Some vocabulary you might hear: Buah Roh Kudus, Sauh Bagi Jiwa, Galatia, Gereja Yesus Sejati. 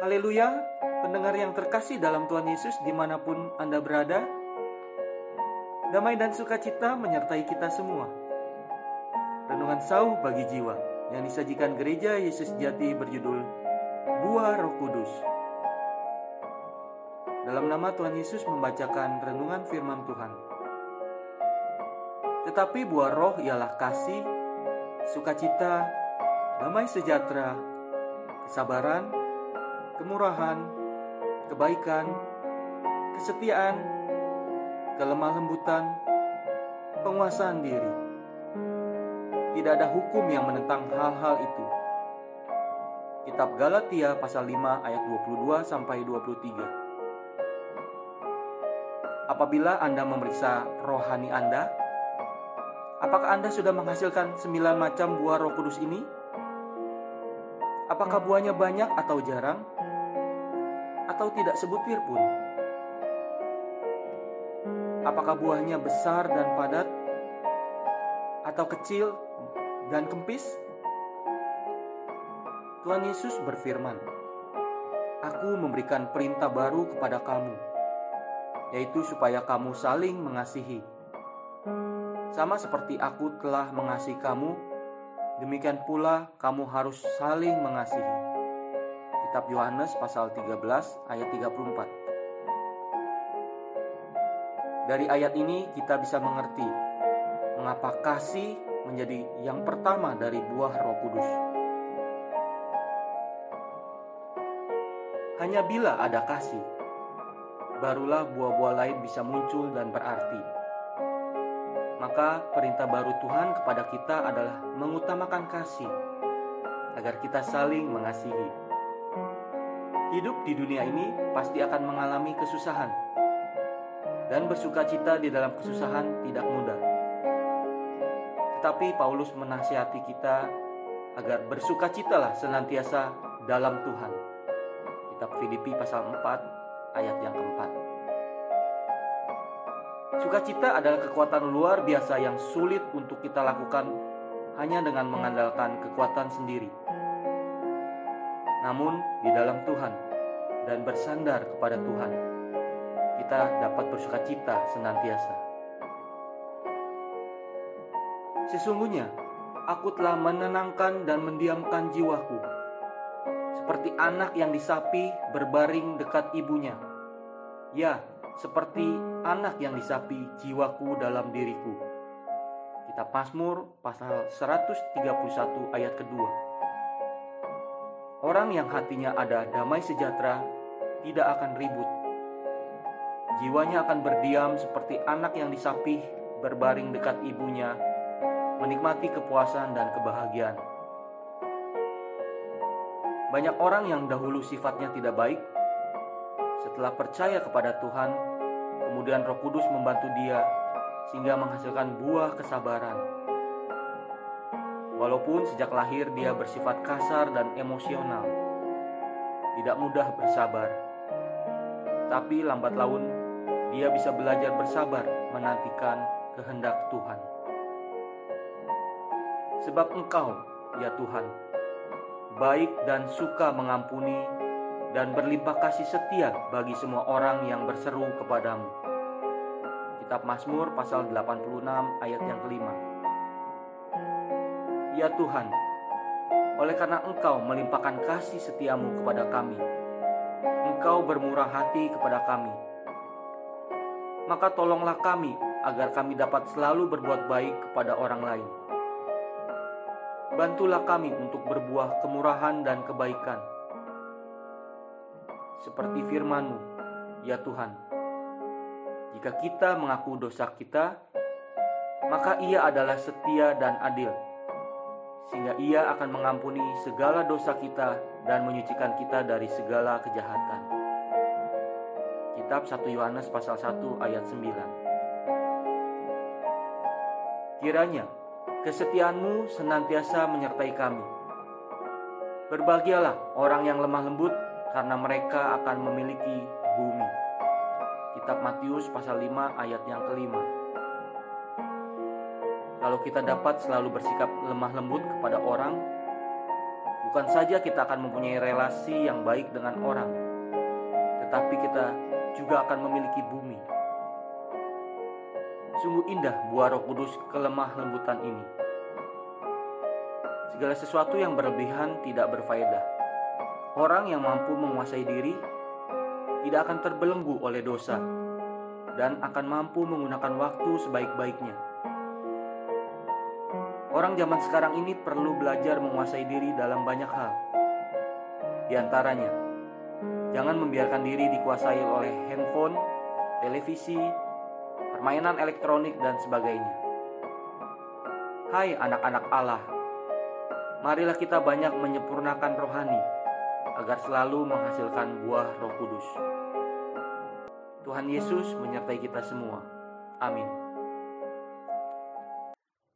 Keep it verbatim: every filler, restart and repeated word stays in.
Haleluya, pendengar yang terkasih dalam Tuhan Yesus dimanapun Anda berada. Damai dan sukacita menyertai kita semua. Renungan Sauh Bagi Jiwa yang disajikan Gereja Yesus Sejati berjudul Buah Roh Kudus. Dalam nama Tuhan Yesus membacakan renungan firman Tuhan. Tetapi buah roh ialah kasih, sukacita, damai sejahtera, kesabaran, kemurahan, kebaikan, kesetiaan, kelemah lembutan, penguasaan diri. Tidak ada hukum yang menentang hal-hal itu. Kitab Galatia pasal lima ayat dua puluh dua sampai dua puluh tiga. Apabila Anda memeriksa rohani Anda, apakah Anda sudah menghasilkan sembilan macam buah Roh Kudus ini? Apakah buahnya banyak atau jarang? Atau tidak sebutir pun? Apakah buahnya besar dan padat? Atau kecil dan kempis? Tuhan Yesus berfirman, "Aku memberikan perintah baru kepada kamu, yaitu supaya kamu saling mengasihi. Sama seperti aku telah mengasihi kamu, demikian pula kamu harus saling mengasihi." Kitab Yohanes pasal tiga belas ayat tiga puluh empat. Dari ayat ini kita bisa mengerti mengapa kasih menjadi yang pertama dari buah Roh Kudus. Hanya bila ada kasih, barulah buah-buah lain bisa muncul dan berarti. Maka perintah baru Tuhan kepada kita adalah mengutamakan kasih, agar kita saling mengasihi. Hidup di dunia ini pasti akan mengalami kesusahan, dan bersukacita di dalam kesusahan tidak mudah. Tetapi Paulus menasihati kita agar bersukacitalah senantiasa dalam Tuhan. Kitab Filipi pasal empat ayat yang keempat. Sukacita adalah kekuatan luar biasa yang sulit untuk kita lakukan hanya dengan mengandalkan kekuatan sendiri. Namun di dalam Tuhan dan bersandar kepada Tuhan, kita dapat bersukacita senantiasa. Sesungguhnya, aku telah menenangkan dan mendiamkan jiwaku, seperti anak yang disapi berbaring dekat ibunya. Ya, seperti anak yang disapi jiwaku dalam diriku. Kitab Mazmur pasal seratus tiga puluh satu ayat kedua. Orang yang hatinya ada damai sejahtera tidak akan ribut. Jiwanya akan berdiam seperti anak yang disapih berbaring dekat ibunya, menikmati kepuasan dan kebahagiaan. Banyak orang yang dahulu sifatnya tidak baik, setelah percaya kepada Tuhan, kemudian Roh Kudus membantu dia sehingga menghasilkan buah kesabaran. Walaupun sejak lahir dia bersifat kasar dan emosional, tidak mudah bersabar. Tapi lambat laun dia bisa belajar bersabar menantikan kehendak Tuhan. Sebab Engkau, ya Tuhan, baik dan suka mengampuni dan berlimpah kasih setia bagi semua orang yang berseru kepadamu. Kitab Mazmur pasal delapan puluh enam ayat yang kelima. Ya Tuhan, oleh karena Engkau melimpahkan kasih setiamu kepada kami, Engkau bermurah hati kepada kami. Maka tolonglah kami agar kami dapat selalu berbuat baik kepada orang lain. Bantulah kami untuk berbuah kemurahan dan kebaikan. Seperti firman-Mu, ya Tuhan, jika kita mengaku dosa kita, maka Ia adalah setia dan adil, sehingga Ia akan mengampuni segala dosa kita dan menyucikan kita dari segala kejahatan. Kitab satu Yohanes pasal satu ayat sembilan. Kiranya kesetiaan-Mu senantiasa menyertai kami. Berbahagialah orang yang lemah lembut, karena mereka akan memiliki bumi. Kitab Matius pasal lima ayat yang kelima. Kalau kita dapat selalu bersikap lemah lembut kepada orang, Bukan saja kita akan mempunyai relasi yang baik dengan orang, tetapi kita juga akan memiliki bumi. Sungguh indah buah Roh Kudus kelemah lembutan ini. Segala sesuatu yang berlebihan tidak berfaedah. Orang yang mampu menguasai diri tidak akan terbelenggu oleh dosa dan akan mampu menggunakan waktu sebaik-baiknya. Orang zaman sekarang ini perlu belajar menguasai diri dalam banyak hal. Di antaranya, jangan membiarkan diri dikuasai oleh handphone, televisi, permainan elektronik, dan sebagainya. Hai anak-anak Allah, marilah kita banyak menyempurnakan rohani agar selalu menghasilkan buah Roh Kudus. Tuhan Yesus menyertai kita semua. Amin.